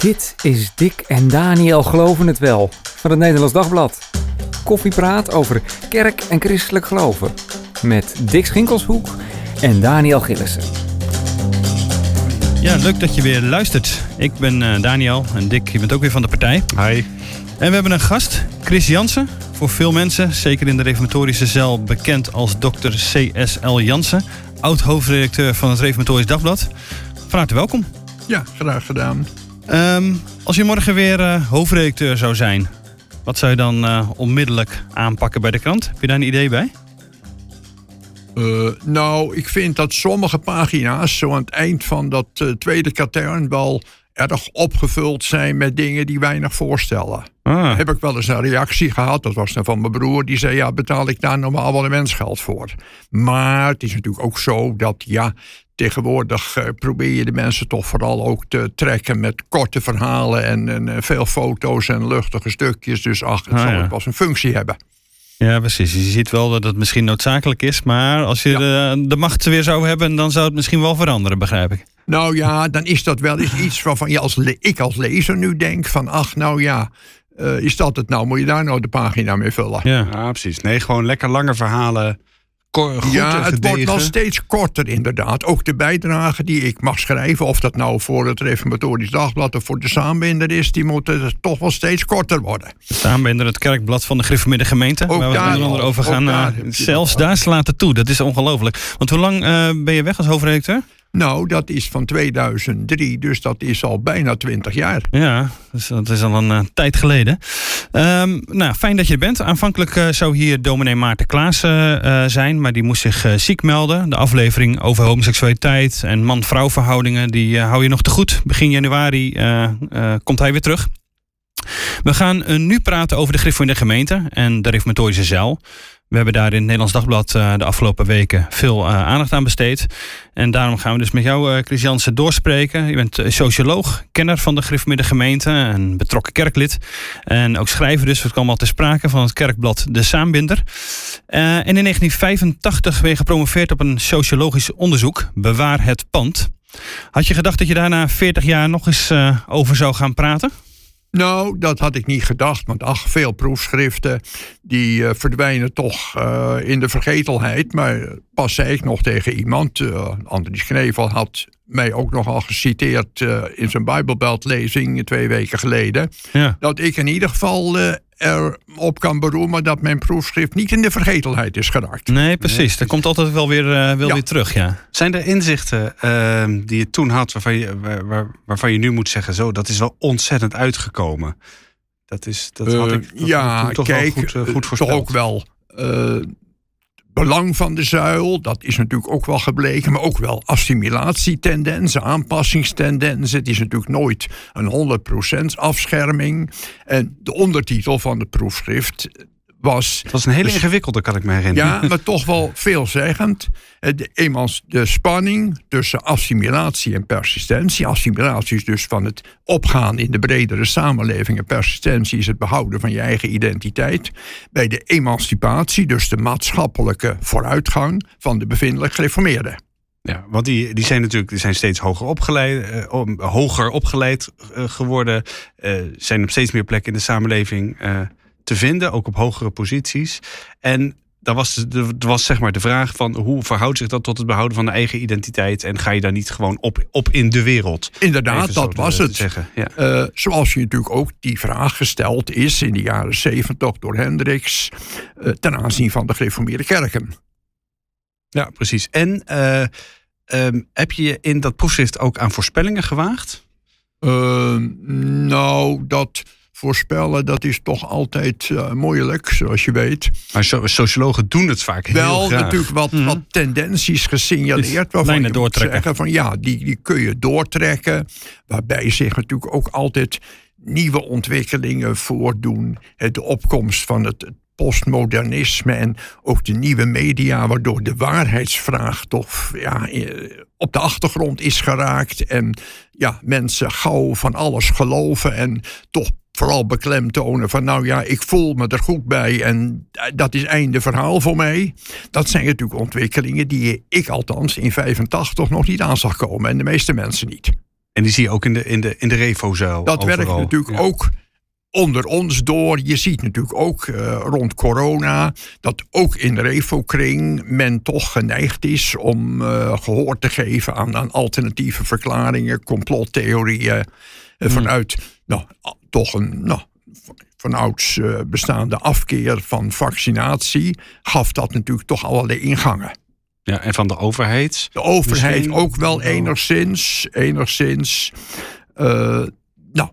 Dit is Dick en Daniël geloven het wel, van het Nederlands Dagblad. Koffiepraat over kerk en christelijk geloven. Met Dick Schinkelshoek en Daniël Gillissen. Ja, leuk dat je weer luistert. Ik ben Daniël en Dick, je bent ook weer van de partij. Hi. En we hebben een gast, Chris Jansen. Voor veel mensen, zeker in de reformatorische cel, bekend als dokter C.S.L. Jansen. Oud-hoofdredacteur van het Reformatorisch Dagblad. Van harte welkom. Ja, graag gedaan. Als je morgen weer hoofdredacteur zou zijn, wat zou je dan onmiddellijk aanpakken bij de krant? Heb je daar een idee bij? Nou, ik vind dat sommige pagina's zo aan het eind van dat tweede katern wel erg opgevuld zijn met dingen die weinig voorstellen. Ah. Heb ik wel eens een reactie gehad, dat was dan van mijn broer, die zei, ja, betaal ik daar normaal abonnementsgeld voor. Maar het is natuurlijk ook zo dat, ja, tegenwoordig probeer je de mensen toch vooral ook te trekken met korte verhalen en veel foto's en luchtige stukjes. Dus ach, het zal ook wel een functie hebben. Ja, precies. Je ziet wel dat het misschien noodzakelijk is, maar als je de macht weer zou hebben, dan zou het misschien wel veranderen, begrijp ik. Nou ja, dan is dat wel eens iets waarvan je als lezer nu denk van, ach, nou ja, is dat het nou? Moet je daar nou de pagina mee vullen? Ja, ja, precies. Nee, gewoon lekker lange verhalen. Het wordt nog steeds korter inderdaad. Ook de bijdrage die ik mag schrijven, of dat nou voor het Reformatorisch Dagblad of voor de Saambinder is, die moeten toch wel steeds korter worden. De Saambinder, het kerkblad van de Griffen-Midden-gemeente, waar we onder andere over gaan. Zelfs daar slaat het toe, dat is ongelooflijk. Want hoe lang ben je weg als hoofdredacteur? Nou, dat is van 2003, dus dat is al bijna 20 jaar. Ja, dus dat is al een tijd geleden. Nou, fijn dat je er bent. Aanvankelijk zou hier dominee Maarten Klaassen zijn, maar die moest zich ziek melden. De aflevering over homoseksualiteit en man-vrouw verhoudingen, die hou je nog te goed. Begin januari komt hij weer terug. We gaan nu praten over de Gereformeerde Gemeente en de reformatorische cel. We hebben daar in het Nederlands Dagblad de afgelopen weken veel aandacht aan besteed. En daarom gaan we dus met jou, Chris Jansen, doorspreken. Je bent socioloog, kenner van de Gereformeerde Gemeente en betrokken kerklid. En ook schrijver dus, dat kwam al ter sprake, van het kerkblad De Saambinder. En in 1985 ben je gepromoveerd op een sociologisch onderzoek, Bewaar het Pand. Had je gedacht dat je daarna 40 jaar nog eens over zou gaan praten? Nou, dat had ik niet gedacht, want ach, veel proefschriften die verdwijnen toch in de vergetelheid. Maar pas zei ik nog tegen iemand, Andries Knevel had mij ook nogal geciteerd in zijn Bijbelbeltlezing 2 weken geleden, dat ik in ieder geval erop kan beroemen dat mijn proefschrift niet in de vergetelheid is geraakt. Nee, precies. Dat komt altijd wel weer terug, ja. Zijn er inzichten die je toen had, waarvan je nu moet zeggen, zo, dat is wel ontzettend uitgekomen? Dat had ik toch wel goed voorspeld. Toch ook wel belang van de zuil, dat is natuurlijk ook wel gebleken, maar ook wel assimilatietendensen, aanpassingstendensen. Het is natuurlijk nooit een 100% afscherming. En de ondertitel van de proefschrift was... Het was een hele ingewikkelde, kan ik me herinneren. Ja, maar toch wel veelzeggend. De spanning tussen assimilatie en persistentie. Assimilatie is dus van het opgaan in de bredere samenleving. En persistentie is het behouden van je eigen identiteit. Bij de emancipatie, dus de maatschappelijke vooruitgang van de bevindelijk gereformeerden. Ja, want die zijn natuurlijk steeds hoger opgeleid geworden. Zijn op steeds meer plekken in de samenleving te vinden, ook op hogere posities. En dan was zeg maar de vraag van, hoe verhoudt zich dat tot het behouden van de eigen identiteit, en ga je daar niet gewoon op in de wereld? Inderdaad, dat was het. Ja. Zoals je natuurlijk ook die vraag gesteld is in de jaren 70 door Hendriks ten aanzien van de gereformeerde kerken. Ja, precies. En heb je in dat proefschrift ook aan voorspellingen gewaagd? Nou, dat... Voorspellen, dat is toch altijd moeilijk, zoals je weet. Maar sociologen doen het vaak heel graag. Wel natuurlijk wat tendenties gesignaleerd, waarvan je moet zeggen van ja, die kun je doortrekken. Waarbij zich natuurlijk ook altijd nieuwe ontwikkelingen voordoen. De opkomst van het postmodernisme en ook de nieuwe media, waardoor de waarheidsvraag toch op de achtergrond is geraakt. En ja, mensen gauw van alles geloven en toch vooral beklemtonen van nou ja, ik voel me er goed bij en dat is einde verhaal voor mij. Dat zijn natuurlijk ontwikkelingen die ik althans in 85 nog niet aan zag komen en de meeste mensen niet. En die zie je ook in de Refozuil. Dat overal. Werkt natuurlijk ook onder ons door. Je ziet natuurlijk ook rond corona dat ook in de Refo-kring men toch geneigd is om gehoor te geven aan alternatieve verklaringen, complottheorieën. Vanuit toch een vanouds bestaande afkeer van vaccinatie gaf dat natuurlijk toch allerlei ingangen. Ja, en van de overheid? De overheid misschien? Ook wel enigszins.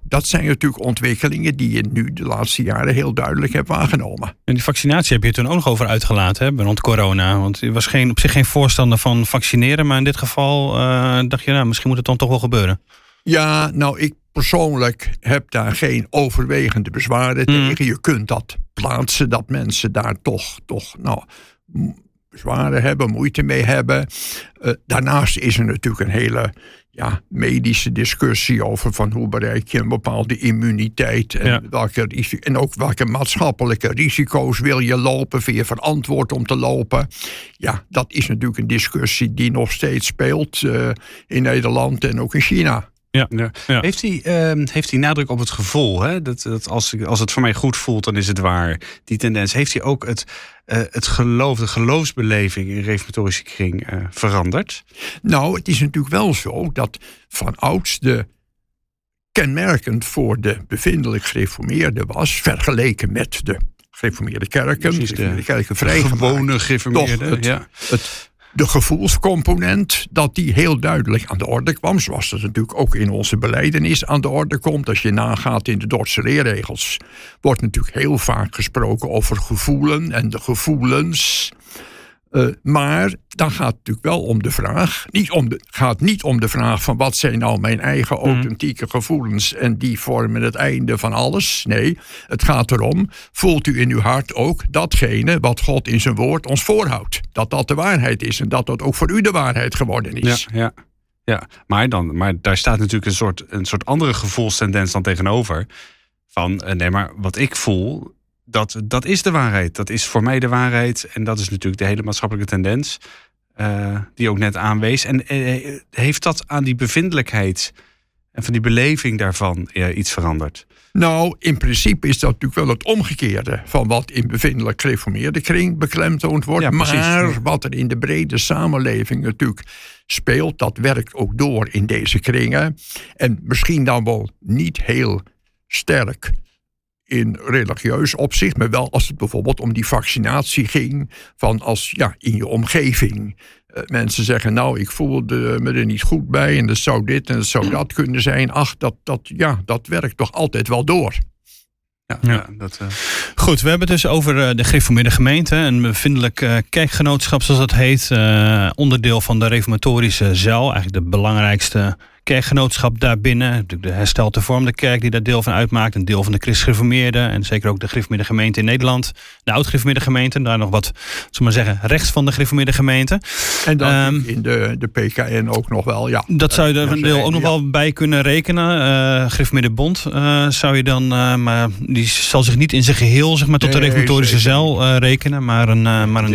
Dat zijn natuurlijk ontwikkelingen die je nu de laatste jaren heel duidelijk hebt waargenomen. En die vaccinatie heb je toen ook nog over uitgelaten, hè, rond corona. Want je was op zich geen voorstander van vaccineren, maar in dit geval dacht je, misschien moet het dan toch wel gebeuren. Ja, ik persoonlijk heb daar geen overwegende bezwaren tegen. Je kunt dat plaatsen, dat mensen daar toch bezwaren hebben, moeite mee hebben. Daarnaast is er natuurlijk een hele medische discussie over van hoe bereik je een bepaalde immuniteit. En ook welke maatschappelijke risico's wil je lopen? Vind je verantwoord om te lopen? Ja, dat is natuurlijk een discussie die nog steeds speelt in Nederland en ook in China. Ja. Ja. Heeft hij nadruk op het gevoel? Hè? Dat als het voor mij goed voelt, dan is het waar. Die tendens. Heeft hij ook het geloof, de geloofsbeleving in de reformatorische kring veranderd? Het is natuurlijk wel zo dat vanouds kenmerkend voor de bevindelijk gereformeerde was, vergeleken met de gereformeerde kerken. Precies, de kerken vrijgemaakt. Gewone gereformeerde. De gevoelscomponent, dat die heel duidelijk aan de orde kwam, zoals dat natuurlijk ook in onze belijdenis aan de orde komt. Als je nagaat in de Dordtse leerregels, wordt natuurlijk heel vaak gesproken over gevoelen en de gevoelens. Maar dan gaat het natuurlijk wel om de vraag, niet om de vraag van wat zijn nou mijn eigen authentieke gevoelens en die vormen het einde van alles. Nee, het gaat erom, voelt u in uw hart ook datgene wat God in zijn woord ons voorhoudt. Dat de waarheid is en dat ook voor u de waarheid geworden is. Ja. Maar daar staat natuurlijk een soort andere gevoelstendens dan tegenover. Van, nee, maar wat ik voel, Dat is de waarheid. Dat is voor mij de waarheid. En dat is natuurlijk de hele maatschappelijke tendens die ook net aanwees. En heeft dat aan die bevindelijkheid en van die beleving daarvan iets veranderd? In principe is dat natuurlijk wel het omgekeerde van wat in bevindelijk gereformeerde kring beklemtoond wordt. Ja, maar wat er in de brede samenleving natuurlijk speelt, dat werkt ook door in deze kringen. En misschien dan wel niet heel sterk in religieus opzicht, maar wel als het bijvoorbeeld om die vaccinatie ging, van als in je omgeving mensen zeggen, ik voelde me er niet goed bij en dat zou dit en dat zou dat kunnen zijn. Ach, dat werkt toch altijd wel door. Goed, we hebben het dus over de Gereformeerde Gemeente, een bevindelijk kerkgenootschap zoals dat heet, onderdeel van de reformatorische zuil, eigenlijk de belangrijkste kerkgenootschap daarbinnen. De Hersteld Hervormde Kerk die daar deel van uitmaakt. Een deel van de Christelijk Gereformeerde en zeker ook de Griffen-Midden gemeente in Nederland. De Oud Gereformeerde Gemeente, daar nog wat, zullen we maar zeggen, rechts van de Gereformeerde Gemeente. En dan in de PKN ook nog wel, Dat zou je er een deel ook nog wel bij kunnen rekenen. Gereformeerde Bond zou je dan, maar die zal zich niet in zijn geheel tot de reformatorische zuil rekenen, maar een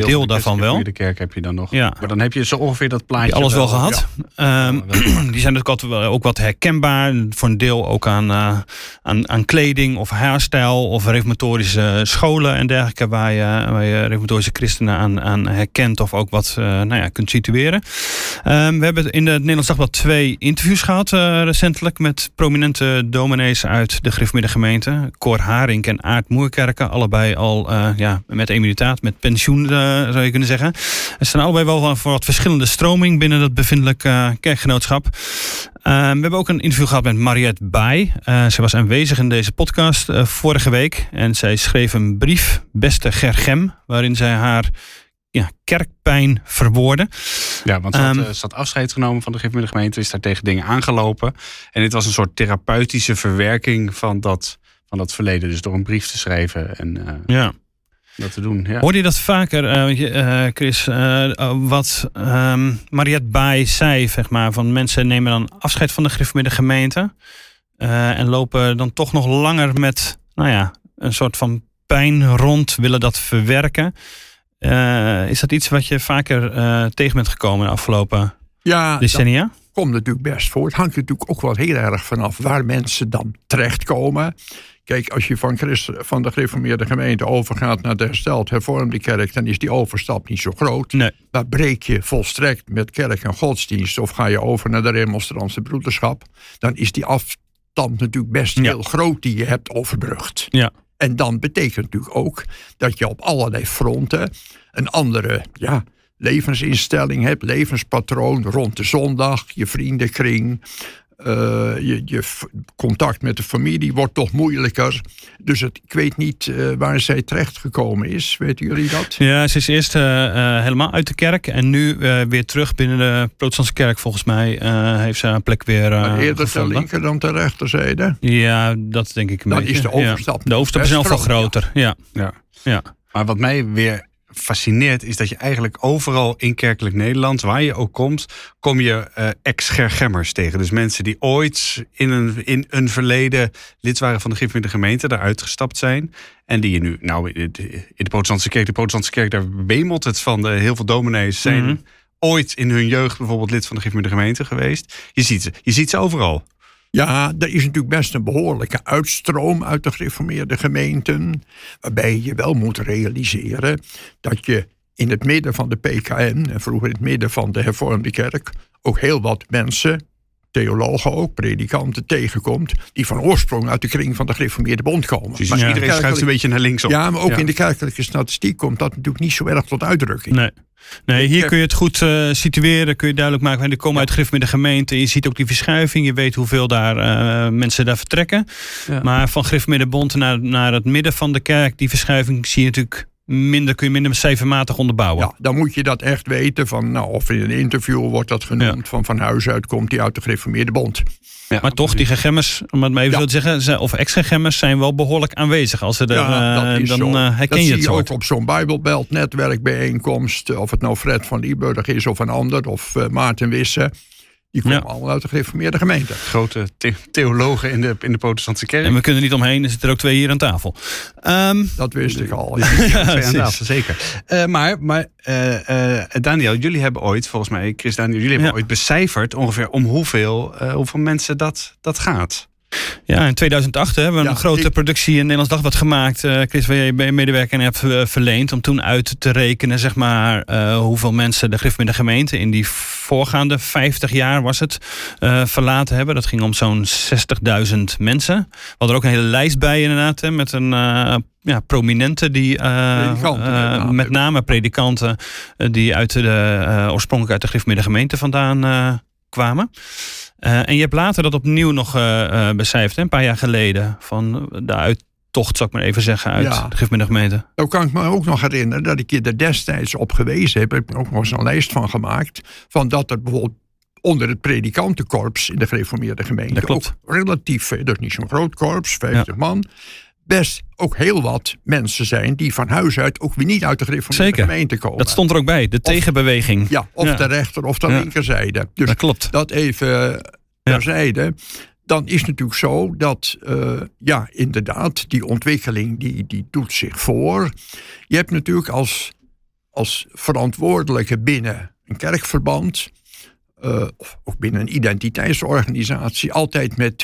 deel daarvan wel. De kerk heb je dan nog. Ja. Maar dan heb je zo ongeveer dat plaatje alles wel gehad. Ja. Die zijn natuurlijk ook wat herkenbaar, voor een deel ook aan kleding of haarstijl of reformatorische scholen en dergelijke waar je reformatorische christenen aan herkent of ook wat kunt situeren. We hebben in het Nederlands Dagblad 2 interviews gehad recentelijk met prominente dominees uit de Griffen-Midden gemeente. Cor Harinck en Aard Moerkerken, allebei al met emeritaat, met pensioen zou je kunnen zeggen. Er staan allebei wel voor wat verschillende stroming binnen dat bevindelijk kerkgenootschap. We hebben ook een interview gehad met Mariëtte Baaij. Zij was aanwezig in deze podcast vorige week. En zij schreef een brief, Beste Gergem, waarin zij haar kerkpijn verwoordde. Ja, want ze had afscheid genomen van de Griffen-Midden gemeente, is daar tegen dingen aangelopen. En dit was een soort therapeutische verwerking van dat verleden. Dus door een brief te schrijven en dat te doen. Ja. Hoorde je dat vaker, Chris? Wat Mariëtte Baaij zei, zeg maar, van mensen nemen dan afscheid van de Griffen-Midden gemeente en lopen dan toch nog langer met, een soort van pijn rond, willen dat verwerken. Is dat iets wat je vaker tegen bent gekomen de afgelopen decennia? komt natuurlijk best voor. Het hangt natuurlijk ook wel heel erg vanaf waar mensen dan terechtkomen. Kijk, als je van de Gereformeerde Gemeente overgaat naar de Hersteld Hervormde Kerk, dan is die overstap niet zo groot. Nee. Maar breek je volstrekt met kerk en godsdienst of ga je over naar de Remonstrantse Broederschap, dan is die afstand natuurlijk best heel groot die je hebt overbrugd. Ja. En dan betekent natuurlijk ook dat je op allerlei fronten een andere levensinstelling hebt, levenspatroon rond de zondag, je vriendenkring. Je contact met de familie wordt toch moeilijker. Dus ik weet niet waar zij terechtgekomen is. Weten jullie dat? Ja, ze is eerst helemaal uit de kerk. En nu weer terug binnen de protestantse kerk. Volgens mij heeft ze haar plek weer eerder gevonden. Ter linker dan ter rechterzijde? Ja, dat denk ik mee. Dan is de overstap. Ja. De overstap is in ieder geval groter. Ja. Ja. Ja. Maar wat mij weer fascineert is dat je eigenlijk overal in kerkelijk Nederland, waar je ook komt, kom je ex-Gergemmers tegen. Dus mensen die ooit in een verleden lid waren van de Griffen-Midden-gemeente, daar uitgestapt zijn. En die je nu, in de protestantse kerk, daar wemelt het van. Heel veel dominees zijn ooit in hun jeugd bijvoorbeeld lid van de Griffen-Midden-gemeente geweest. Je ziet ze overal. Ja, er is natuurlijk best een behoorlijke uitstroom uit de Gereformeerde Gemeenten. Waarbij je wel moet realiseren dat je in het midden van de PKN en vroeger in het midden van de Hervormde Kerk ook heel wat mensen, theologen ook, predikanten tegenkomt die van oorsprong uit de kring van de Gereformeerde Bond komen. Dus iedereen schuift een beetje naar links op. Ja, maar ook in de kerkelijke statistiek komt dat natuurlijk niet zo erg tot uitdrukking. Nee, hier kun je het goed situeren, kun je duidelijk maken. Er komen uit Griffen-Midden-gemeente. Je ziet ook die verschuiving. Je weet hoeveel daar mensen daar vertrekken. Ja. Maar van Griffen-Midden-bond naar het midden van de kerk, die verschuiving zie je natuurlijk minder, kun je minder cijfermatig onderbouwen. Ja, dan moet je dat echt weten. Of in een interview wordt dat genoemd. Ja. Van huis uit komt die uit de Gereformeerde Bond. Ja, maar toch, die gegemmers, om het maar even zo te zeggen, of ex-gegemmers zijn wel behoorlijk aanwezig. Als ze herken je het ook op zo'n Bijbelbelt netwerkbijeenkomst. Of het nou Fred van Liebburg is of een ander, of Maarten Wisse. Die komen allemaal uit de Gereformeerde Gemeente. Grote theologen in de protestantse kerk. En we kunnen er niet omheen, er zitten er ook twee hier aan tafel. Dat wist ik al. Twee aan tafel, zeker. Maar Daniël, jullie hebben ooit, volgens mij, Chris Daniël, jullie hebben ooit becijferd ongeveer om hoeveel mensen dat gaat. Ja, in 2008 hebben we een grote productie in Nederlands Dagblad gemaakt. Chris, waar jij medewerker en hebt verleend. Om toen uit te rekenen hoeveel mensen de Griffen-Midden-gemeente in die voorgaande 50 jaar was het verlaten hebben. Dat ging om zo'n 60.000 mensen. We hadden er ook een hele lijst bij inderdaad. Met een prominenten die met name predikanten die oorspronkelijk uit de Griffen-Midden-gemeente vandaan kwamen. En je hebt later dat opnieuw nog becijferd, een paar jaar geleden, van de uittocht, zou ik maar even zeggen, uit de Griffen-Midden-gemeente. Nou kan ik me ook nog herinneren dat ik je er destijds op gewezen heb. Ik heb er ook nog eens een lijst van gemaakt, van dat er bijvoorbeeld onder het predikantenkorps in de Gereformeerde Gemeente ook relatief, dus niet zo'n groot korps, 50 man, best ook heel wat mensen zijn die van huis uit ook weer niet uit de Gereformeerde Gemeente komen. Dat stond er ook bij, de tegenbeweging. Ja, of de rechter of de linkerzijde. Dus dat klopt. Dat even terzijde. Dan is het natuurlijk zo dat, inderdaad, die ontwikkeling die doet zich voor. Je hebt natuurlijk als verantwoordelijke binnen een kerkverband, of ook binnen een identiteitsorganisatie, altijd met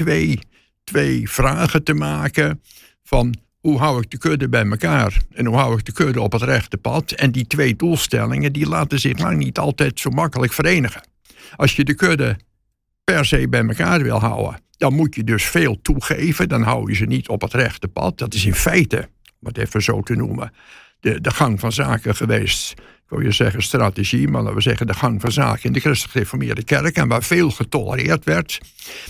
twee vragen te maken. Van hoe hou ik de kudde bij elkaar en hoe hou ik de kudde op het rechte pad. En die twee doelstellingen die laten zich lang niet altijd zo makkelijk verenigen. Als je de kudde per se bij elkaar wil houden, dan moet je dus veel toegeven. Dan hou je ze niet op het rechte pad. Dat is in feite, om het even zo te noemen, de gang van zaken geweest. Ik wil je zeggen strategie, maar laten we zeggen de gang van zaken in de christelijk gereformeerde kerk. En waar veel getolereerd werd.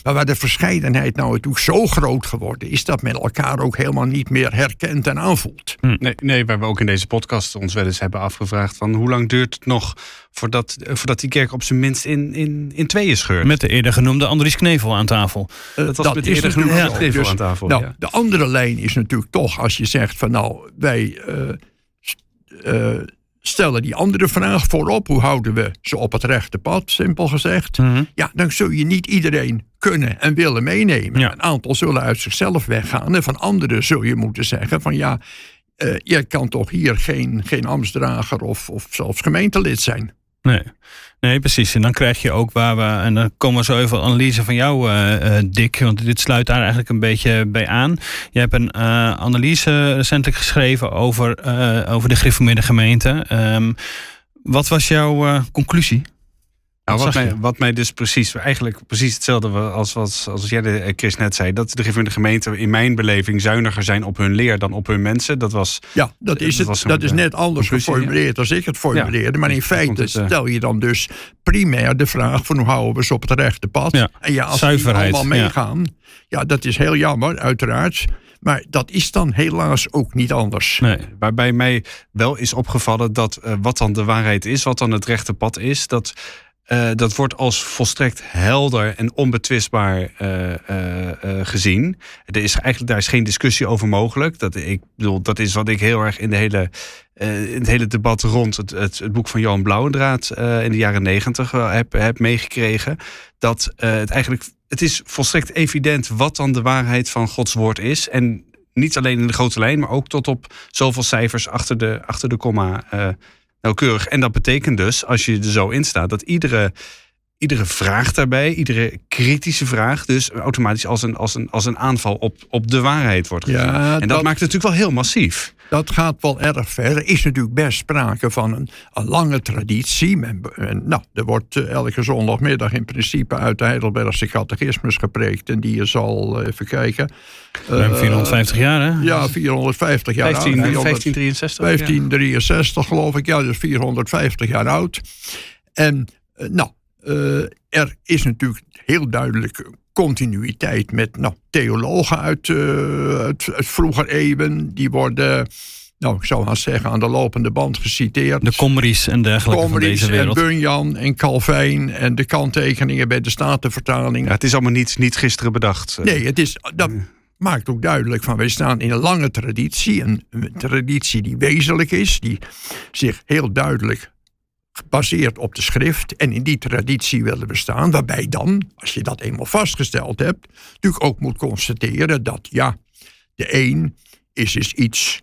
Maar waar de verscheidenheid nou natuurlijk zo groot geworden is dat men elkaar ook helemaal niet meer herkent en aanvoelt. Nee, waar we ook in deze podcast ons wel eens hebben afgevraagd van hoe lang duurt het nog voordat die kerk op zijn minst in tweeën scheurt. Met de eerder genoemde Andries Knevel aan tafel. Knevel aan tafel. Nou, de andere lijn is natuurlijk toch als je zegt van wij stellen die andere vraag voorop. Hoe houden we ze op het rechte pad, simpel gezegd. Ja, dan zul je niet iedereen kunnen en willen meenemen. Ja. Een aantal zullen uit zichzelf weggaan. En van anderen zul je moeten zeggen van je kan toch hier geen ambtsdrager of zelfs gemeentelid zijn. Nee, precies. En dan krijg je ook waar we... En dan komen we zo even analyse van jou, Dick. Want dit sluit daar eigenlijk een beetje bij aan. Je hebt een analyse recentelijk geschreven over de Gereformeerde Gemeente. Wat was jouw conclusie? Nou, wat mij dus precies hetzelfde als jij, Chris, net zei. Dat de Gereformeerde Gemeente in mijn beleving zuiniger zijn op hun leer dan op hun mensen. Dat was, ja, dat is net anders geformuleerd als ik het formuleerde. Ja. Maar in feite stel je dan dus primair de vraag van hoe houden we ze op het rechte pad. Ja. En ja, als die allemaal meegaan, ja, dat is heel jammer, uiteraard. Maar dat is dan helaas ook niet anders. Nee, waarbij mij wel is opgevallen dat wat dan de waarheid is, wat dan het rechte pad is, dat wordt als volstrekt helder en onbetwistbaar gezien. Daar is geen discussie over mogelijk. Dat is wat ik heel erg in in het hele debat rond het boek van Johan Blauwendraad in de jaren 90 heb meegekregen. Dat het is volstrekt evident wat dan de waarheid van Gods woord is. En niet alleen in de grote lijn, maar ook tot op zoveel cijfers achter de komma nauwkeurig. En dat betekent dus, als je er zo in staat, dat iedere vraag daarbij, iedere kritische vraag, dus automatisch als een aanval op de waarheid wordt gezien. Ja, en dat maakt het natuurlijk wel heel massief. Dat gaat wel erg ver. Er is natuurlijk best sprake van een lange traditie. Er wordt elke zondagmiddag in principe uit de Heidelbergse katechismus gepreekt. En die is al, even kijken... 450 jaar, hè? Ja, 450 jaar 1563? 1563, ja. Geloof ik. Ja, dus 450 jaar oud. En er is natuurlijk heel duidelijk continuïteit met theologen uit vroeger eeuwen. Die worden, ik zou gaan zeggen, aan de lopende band geciteerd. De Comries en dergelijke van deze wereld. En Bunyan en Calvijn en de kanttekeningen bij de Statenvertaling. Ja, het is allemaal niet gisteren bedacht. Nee, maakt ook duidelijk van wij staan in een lange traditie. Een traditie die wezenlijk is, die zich heel duidelijk gebaseerd op de schrift, en in die traditie willen we staan, waarbij dan, als je dat eenmaal vastgesteld hebt, natuurlijk ook moet constateren dat de een is dus iets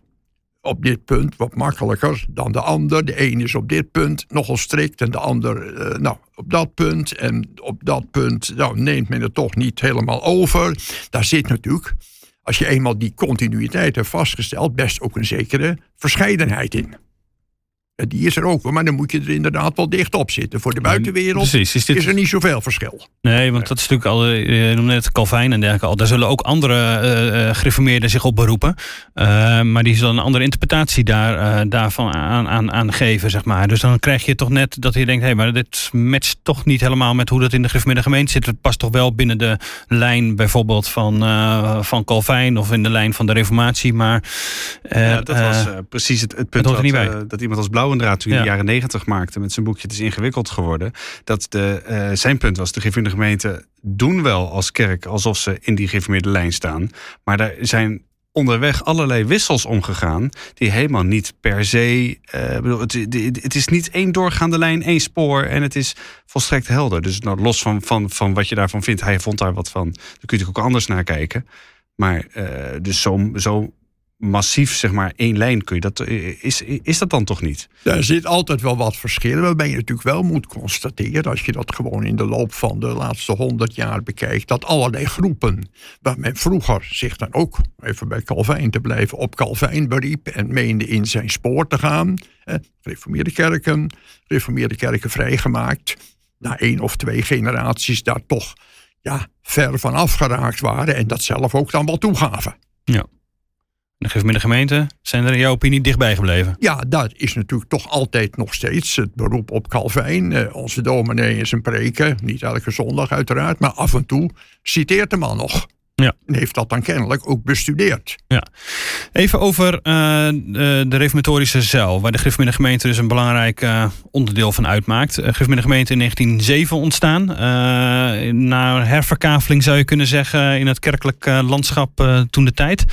op dit punt wat makkelijker dan de ander. De een is op dit punt nogal strikt en de ander op dat punt. En op dat punt neemt men het toch niet helemaal over. Daar zit natuurlijk, als je eenmaal die continuïteit hebt vastgesteld, best ook een zekere verscheidenheid in. Die is er ook, maar dan moet je er inderdaad wel dicht op zitten. Voor de buitenwereld is er niet zoveel verschil. Nee, want dat is natuurlijk al, je noemde net Calvijn en dergelijke al. Daar zullen ook andere gereformeerden zich op beroepen. Maar die zullen een andere interpretatie daarvan aan geven, zeg maar. Dus dan krijg je toch net dat je denkt, maar dit matcht toch niet helemaal met hoe dat in de gereformeerde gemeente zit. Het past toch wel binnen de lijn bijvoorbeeld van Calvijn of in de lijn van de Reformatie. Maar dat was precies het punt dat iemand als Blauw inderdaad toen in de jaren 90 maakte met zijn boekje Het is ingewikkeld geworden. Dat zijn punt was, de gereformeerde gemeente doen wel als kerk alsof ze in die gereformeerde lijn staan. Maar daar zijn onderweg allerlei wissels omgegaan die helemaal niet per se... het is niet één doorgaande lijn, één spoor en het is volstrekt helder. Dus los van wat je daarvan vindt, hij vond daar wat van. Daar kun je natuurlijk ook anders naar kijken. Maar dus zo massief, zeg maar, één lijn kun je dat. Is dat dan toch niet? Er zit altijd wel wat verschillen, waarbij je natuurlijk wel moet constateren, als je dat gewoon in de loop van de laatste 100 jaar bekijkt, dat allerlei groepen, waar men vroeger zich dan ook, even bij Calvijn te blijven, op Calvijn beriep en meende in zijn spoor te gaan. Gereformeerde kerken vrijgemaakt, na 1 of 2 generaties daar toch ver van afgeraakt waren en dat zelf ook dan wel toegaven. Ja. De Gereformeerde Gemeente, zijn er in jouw opinie dichtbij gebleven? Ja, dat is natuurlijk toch altijd nog steeds het beroep op Calvijn. Onze dominee is een preker, niet elke zondag uiteraard, maar af en toe citeert de man nog. Ja. En heeft dat dan kennelijk ook bestudeerd. Ja. Even over de reformatorische zeil, waar de Gereformeerde Gemeente dus een belangrijk onderdeel van uitmaakt. De Gereformeerde Gemeente in 1907 ontstaan. Na herverkaveling zou je kunnen zeggen in het kerkelijk landschap toen de tijd.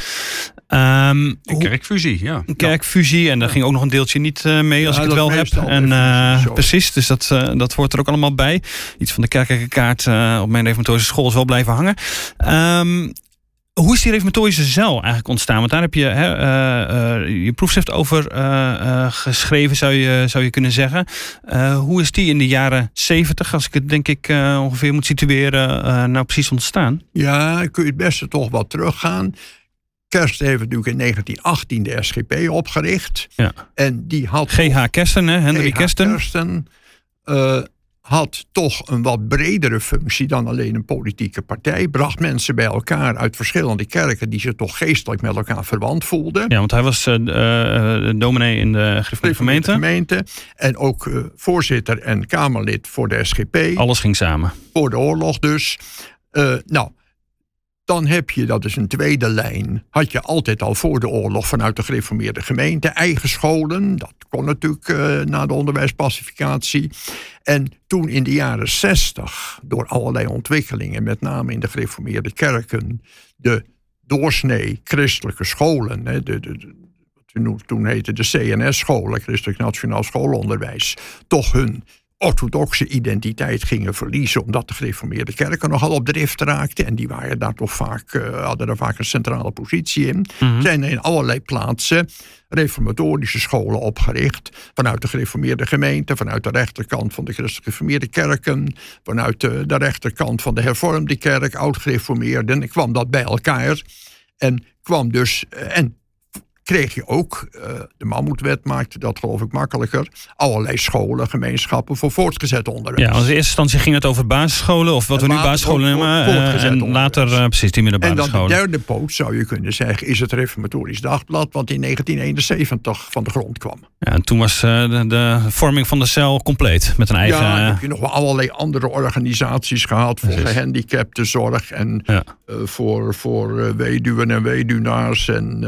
Een kerkfusie, ja. Een kerkfusie, en daar ging ook nog een deeltje niet mee als ik het wel heb. En, precies, dus dat hoort er ook allemaal bij. Iets van de kerkelijke kaart op mijn reformatorische school is wel blijven hangen. Hoe is die reformatorische zeil eigenlijk ontstaan? Want daar heb je je proefschrift over geschreven, zou je kunnen zeggen. Hoe is die in de jaren 70, als ik het denk ik ongeveer moet situeren, nou precies ontstaan? Ja, kun je het beste toch wat teruggaan. Kersten heeft natuurlijk in 1918 de SGP opgericht. Ja. En die had G.H. Kersten, hè? Hendriks Kersten. Kersten had toch een wat bredere functie dan alleen een politieke partij. Bracht mensen bij elkaar uit verschillende kerken die zich toch geestelijk met elkaar verwant voelden. Ja, want hij was dominee in de Griffen-Midden-gemeente. En ook voorzitter en Kamerlid voor de SGP. Alles ging samen. Voor de oorlog dus. Dan heb je, dat is een tweede lijn, had je altijd al voor de oorlog vanuit de Gereformeerde Gemeente eigen scholen. Dat kon natuurlijk na de onderwijspacificatie. En toen in de jaren 60, door allerlei ontwikkelingen, met name in de Gereformeerde Kerken, de doorsnee christelijke scholen, hè, toen heette de CNS-scholen, Christelijk Nationaal Schoolonderwijs, toch hun orthodoxe identiteit gingen verliezen, omdat de Gereformeerde Kerken nogal op drift raakten. En die waren daar toch vaak, hadden daar vaak een centrale positie in. Mm-hmm. Zijn er in allerlei plaatsen reformatorische scholen opgericht. Vanuit de Gereformeerde Gemeente, vanuit de rechterkant van de Christelijk Gereformeerde Kerken, vanuit de rechterkant van de Hervormde Kerk, Oud Gereformeerde. En kwam dat bij elkaar. En kwam dus. En kreeg je ook, de Mammoetwet maakte dat geloof ik makkelijker, allerlei scholen, gemeenschappen voor voortgezet onderwijs. Ja, in eerste instantie ging het over basisscholen, of wat we nu basisscholen noemen, en later precies die middelbare scholen. En dan de derde poot, zou je kunnen zeggen, is het Reformatorisch Dagblad, wat in 1971 van de grond kwam. Ja, en toen was de vorming van de cel compleet, met een eigen... Ja, dan heb je nog wel allerlei andere organisaties gehad, voor gehandicaptenzorg en voor weduwen en weduwnaars en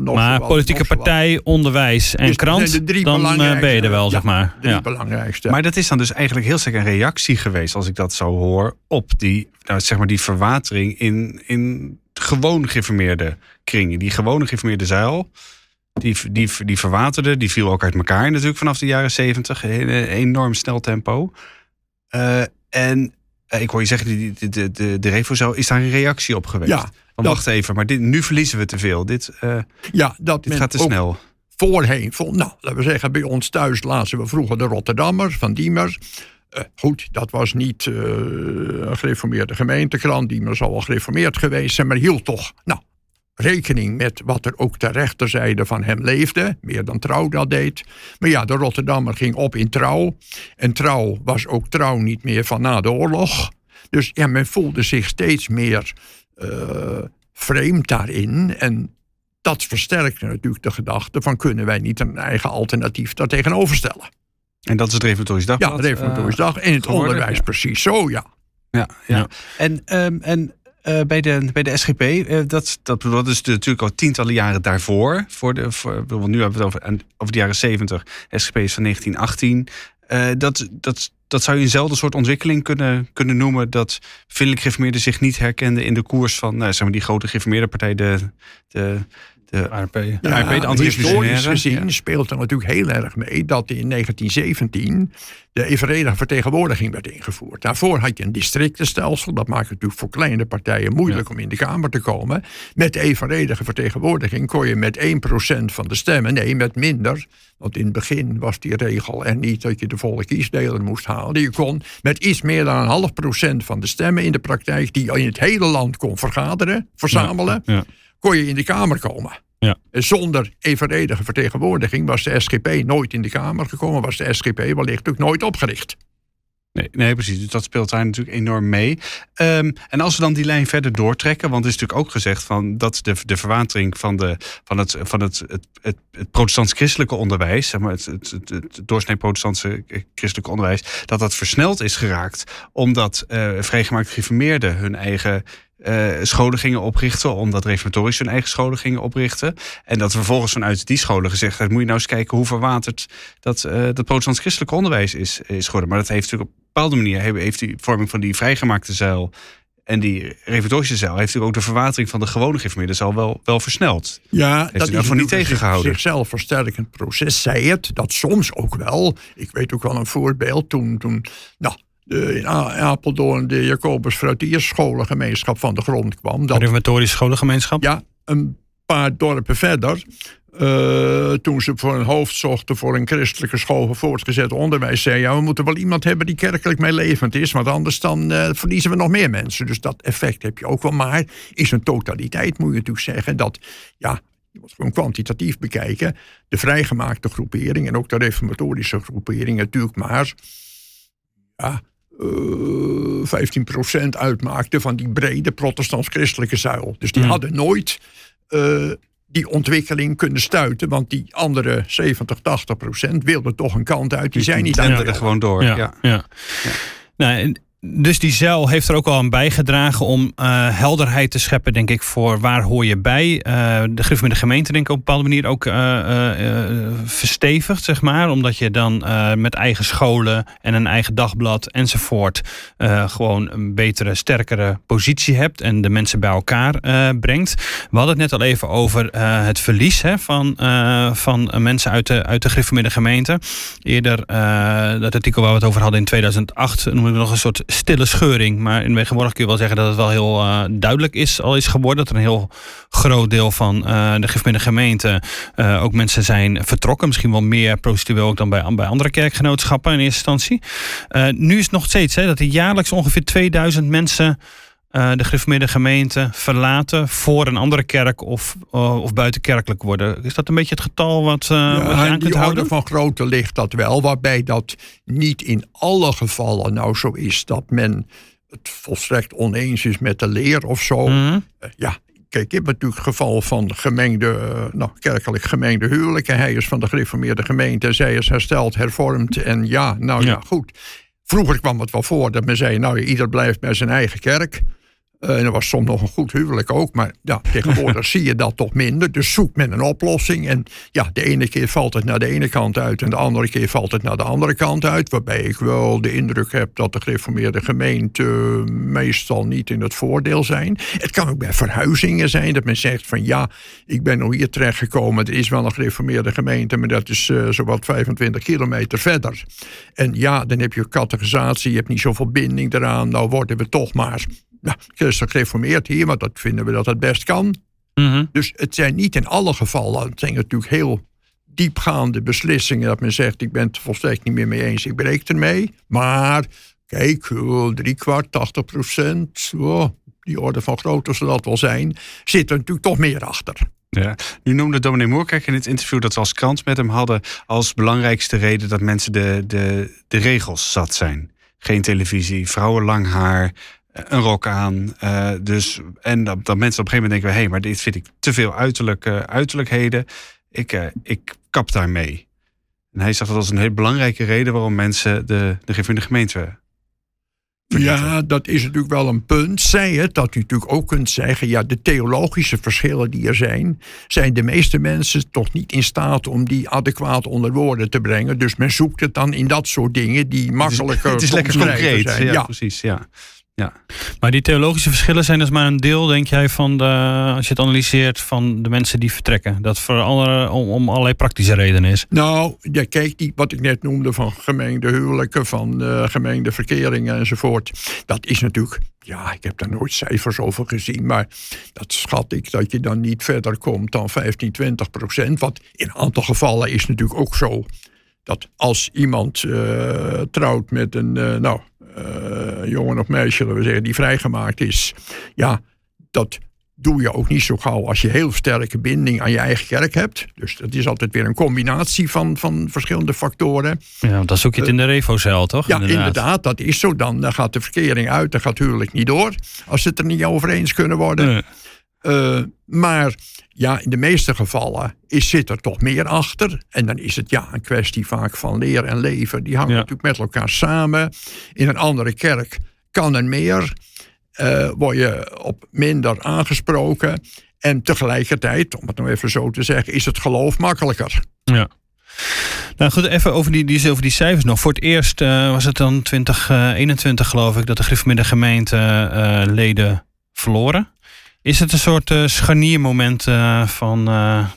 nog... Maar politieke partij, onderwijs en dus krant, dan ben je er wel, zeg maar. Ja. Belangrijkste. Maar dat is dan dus eigenlijk heel sterk een reactie geweest, als ik dat zo hoor, op die, zeg maar die verwatering in gewoon geïnformeerde kringen. Die gewone geïnformeerde zeil, die verwaterde, die viel ook uit elkaar natuurlijk vanaf de jaren 70. In een enorm snel tempo. Ik hoor je zeggen, de Refozeil is daar een reactie op geweest. Ja. Wacht even, maar nu verliezen we te veel. Dit gaat te snel. Voorheen, laten we zeggen, bij ons thuis lazen we vroeger de Rotterdammer van Diemer. Goed, dat was niet een gereformeerde gemeentekrant. Diemer zal wel gereformeerd geweest zijn, maar hield toch rekening met wat er ook ter rechterzijde van hem leefde. Meer dan Trouw dat deed. Maar ja, de Rotterdammer ging op in Trouw. En Trouw was ook Trouw niet meer van na de oorlog. Dus ja, men voelde zich steeds meer vreemd daarin. En dat versterkte natuurlijk de gedachte van, kunnen wij niet een eigen alternatief daar tegenover stellen? En dat is het Reformatorisch Dagblad? Ja, het Reformatorisch Dagblad. In het onderwijs precies zo, ja. En bij de SGP, dat is natuurlijk al tientallen jaren daarvoor. Want nu hebben we het over de jaren 70. SGP is van 1918. Dat zou je eenzelfde soort ontwikkeling kunnen noemen, dat vriendelijk gereformeerden zich niet herkenden in de koers van zeg maar die grote gereformeerde partij, de ARP. De historisch gezien speelt er natuurlijk heel erg mee dat in 1917 de evenredige vertegenwoordiging werd ingevoerd. Daarvoor had je een districtenstelsel. Dat maakt het natuurlijk voor kleine partijen moeilijk om in de Kamer te komen. Met evenredige vertegenwoordiging kon je met 1% van de stemmen, nee, met minder. Want in het begin was die regel er niet dat je de volle kiesdeler moest halen. Je kon met iets meer dan 0,5% van de stemmen in de praktijk, die je in het hele land kon verzamelen... Ja. Kon je in de Kamer komen. Ja. Zonder evenredige vertegenwoordiging was de SGP nooit in de Kamer gekomen, was de SGP wellicht ook nooit opgericht. Nee, precies. Dus dat speelt daar natuurlijk enorm mee. En als we dan die lijn verder doortrekken, want er is natuurlijk ook gezegd van dat de verwatering van het protestants-christelijke onderwijs, zeg maar het doorsnee protestantse christelijke onderwijs, dat versneld is geraakt, omdat vrijgemaakte gereformeerden hun eigen scholen gingen oprichten, omdat reformatorisch hun eigen scholen gingen oprichten. En dat vervolgens vanuit die scholen gezegd werd, moet je nou eens kijken hoe verwaterd dat protestants-christelijk onderwijs is geworden. Maar dat heeft natuurlijk op een bepaalde manier, heeft die vorming van die vrijgemaakte zeil en die reformatorische zeil, heeft natuurlijk ook de verwatering van de gewone gereformeerde zeil wel versneld. Ja, heeft dat is niet tegengehouden. Zichzelf versterkend proces, zei het, dat soms ook wel. Ik weet ook wel een voorbeeld, toen in Apeldoorn de Jacobus Fruitierscholengemeenschap van de grond kwam. De Reformatorische scholengemeenschap? Ja, een paar dorpen verder. Toen ze voor een hoofd zochten voor een christelijke school voor voortgezet onderwijs, zei ja, we moeten wel iemand hebben die kerkelijk mee levend is, want anders dan verliezen we nog meer mensen. Dus dat effect heb je ook wel. Maar in zijn totaliteit moet je natuurlijk zeggen dat, ja, je moet gewoon kwantitatief bekijken, de vrijgemaakte groepering en ook de reformatorische groepering natuurlijk maar, ja, 15% uitmaakte van die brede protestants-christelijke zuil. Dus die hadden nooit die ontwikkeling kunnen stuiten, want die andere 70-80% wilden toch een kant uit. Die zijn niet aan het gewoon door. Ja. Ja. Ja. Ja. Nou, dus die zuil heeft er ook al aan bijgedragen om helderheid te scheppen, denk ik, voor waar hoor je bij. De Griffen-Midden gemeente, denk ik, op een bepaalde manier ook verstevigd, zeg maar. Omdat je dan met eigen scholen en een eigen dagblad enzovoort gewoon een betere, sterkere positie hebt en de mensen bij elkaar brengt. We hadden het net al even over het verlies van mensen uit de Griffen-Midden gemeente. Eerder, dat artikel waar we het over hadden in 2008, noemen we nog een soort stille scheuring. Maar in tegenwoordig kun je wel zeggen dat het wel heel duidelijk is, al is geworden, dat er een heel groot deel van de Griffen-Midden gemeente ook mensen zijn vertrokken. Misschien wel meer procentueel ook dan bij andere kerkgenootschappen in eerste instantie. Nu is het nog steeds dat er jaarlijks ongeveer 2000 mensen de Griffen-Midden gemeente verlaten voor een andere kerk of buitenkerkelijk worden. Is dat een beetje het getal wat wat je aan kunt houden? Die orde van grootte ligt dat wel, waarbij dat niet in alle gevallen nou zo is dat men het volstrekt oneens is met de leer of zo. Mm-hmm. Ja, kijk, ik heb natuurlijk het geval van kerkelijk gemengde huwelijken. Hij is van de Gereformeerde Gemeente, zij is hersteld, hervormd en goed. Vroeger kwam het wel voor dat men zei, ieder blijft bij zijn eigen kerk. En dat was soms nog een goed huwelijk ook, maar ja, tegenwoordig zie je dat toch minder. Dus zoekt men een oplossing. En ja, de ene keer valt het naar de ene kant uit en de andere keer valt het naar de andere kant uit. Waarbij ik wel de indruk heb dat de Gereformeerde Gemeente meestal niet in het voordeel zijn. Het kan ook bij verhuizingen zijn dat men zegt van ja, ik ben nog hier terechtgekomen. Er is wel een Gereformeerde Gemeente, maar dat is zowat 25 kilometer verder. En ja, dan heb je catechisatie, je hebt niet zoveel binding eraan. Nou worden we toch maar... Nou, Christelijk Gereformeerd hier, maar dat vinden we dat het best kan. Mm-hmm. Dus het zijn niet in alle gevallen, het zijn natuurlijk heel diepgaande beslissingen dat men zegt, ik ben het volstrekt niet meer mee eens, ik breek ermee. Maar, kijk, 3/4, 80%, die orde van grootte zal dat wel zijn, zit er natuurlijk toch meer achter. Ja. Nu noemde dominee Moerkerk in het interview dat we als krant met hem hadden als belangrijkste reden dat mensen de regels zat zijn. Geen televisie, vrouwen lang haar, een rok aan. En dat mensen op een gegeven moment denken, maar dit vind ik te veel uiterlijkheden. Ik kap daarmee. En hij zag dat als een heel belangrijke reden waarom mensen de Gereformeerde Gemeente vergeten. Ja, dat is natuurlijk wel een punt. Zij het, dat u natuurlijk ook kunt zeggen, de theologische verschillen die er zijn, zijn de meeste mensen toch niet in staat om die adequaat onder woorden te brengen. Dus men zoekt het dan in dat soort dingen die makkelijker te omschrijven zijn. Het is lekker concreet, ja, precies, ja. Ja. Maar die theologische verschillen zijn dus maar een deel, denk jij, van als je het analyseert, van de mensen die vertrekken. Dat voor anderen om allerlei praktische redenen is. Nou, kijk, wat ik net noemde van gemengde huwelijken, van gemengde verkeringen enzovoort. Dat is natuurlijk, ik heb daar nooit cijfers over gezien, maar dat schat ik dat je dan niet verder komt dan 15-20%. Wat in een aantal gevallen is natuurlijk ook zo. Dat als iemand trouwt met een jongen of meisje, zullen we zeggen, die vrijgemaakt is. Ja, dat doe je ook niet zo gauw als je heel sterke binding aan je eigen kerk hebt. Dus dat is altijd weer een combinatie van verschillende factoren. Ja, want dan zoek je het in de refozaal, toch? Ja, inderdaad, dat is zo. Dan gaat de verkering uit, dan gaat het huwelijk niet door. Als ze het er niet over eens kunnen worden. Nee. Maar ja, in de meeste gevallen zit er toch meer achter. En dan is het een kwestie vaak van leer en leven. Die hangen natuurlijk met elkaar samen. In een andere kerk kan er meer. Word je op minder aangesproken. En tegelijkertijd, om het nou even zo te zeggen, is het geloof makkelijker. Ja. Nou goed, even over die cijfers nog. Voor het eerst was het dan 2021 geloof ik dat de Griffen-Midden gemeente leden verloren. Is het een soort scharniermoment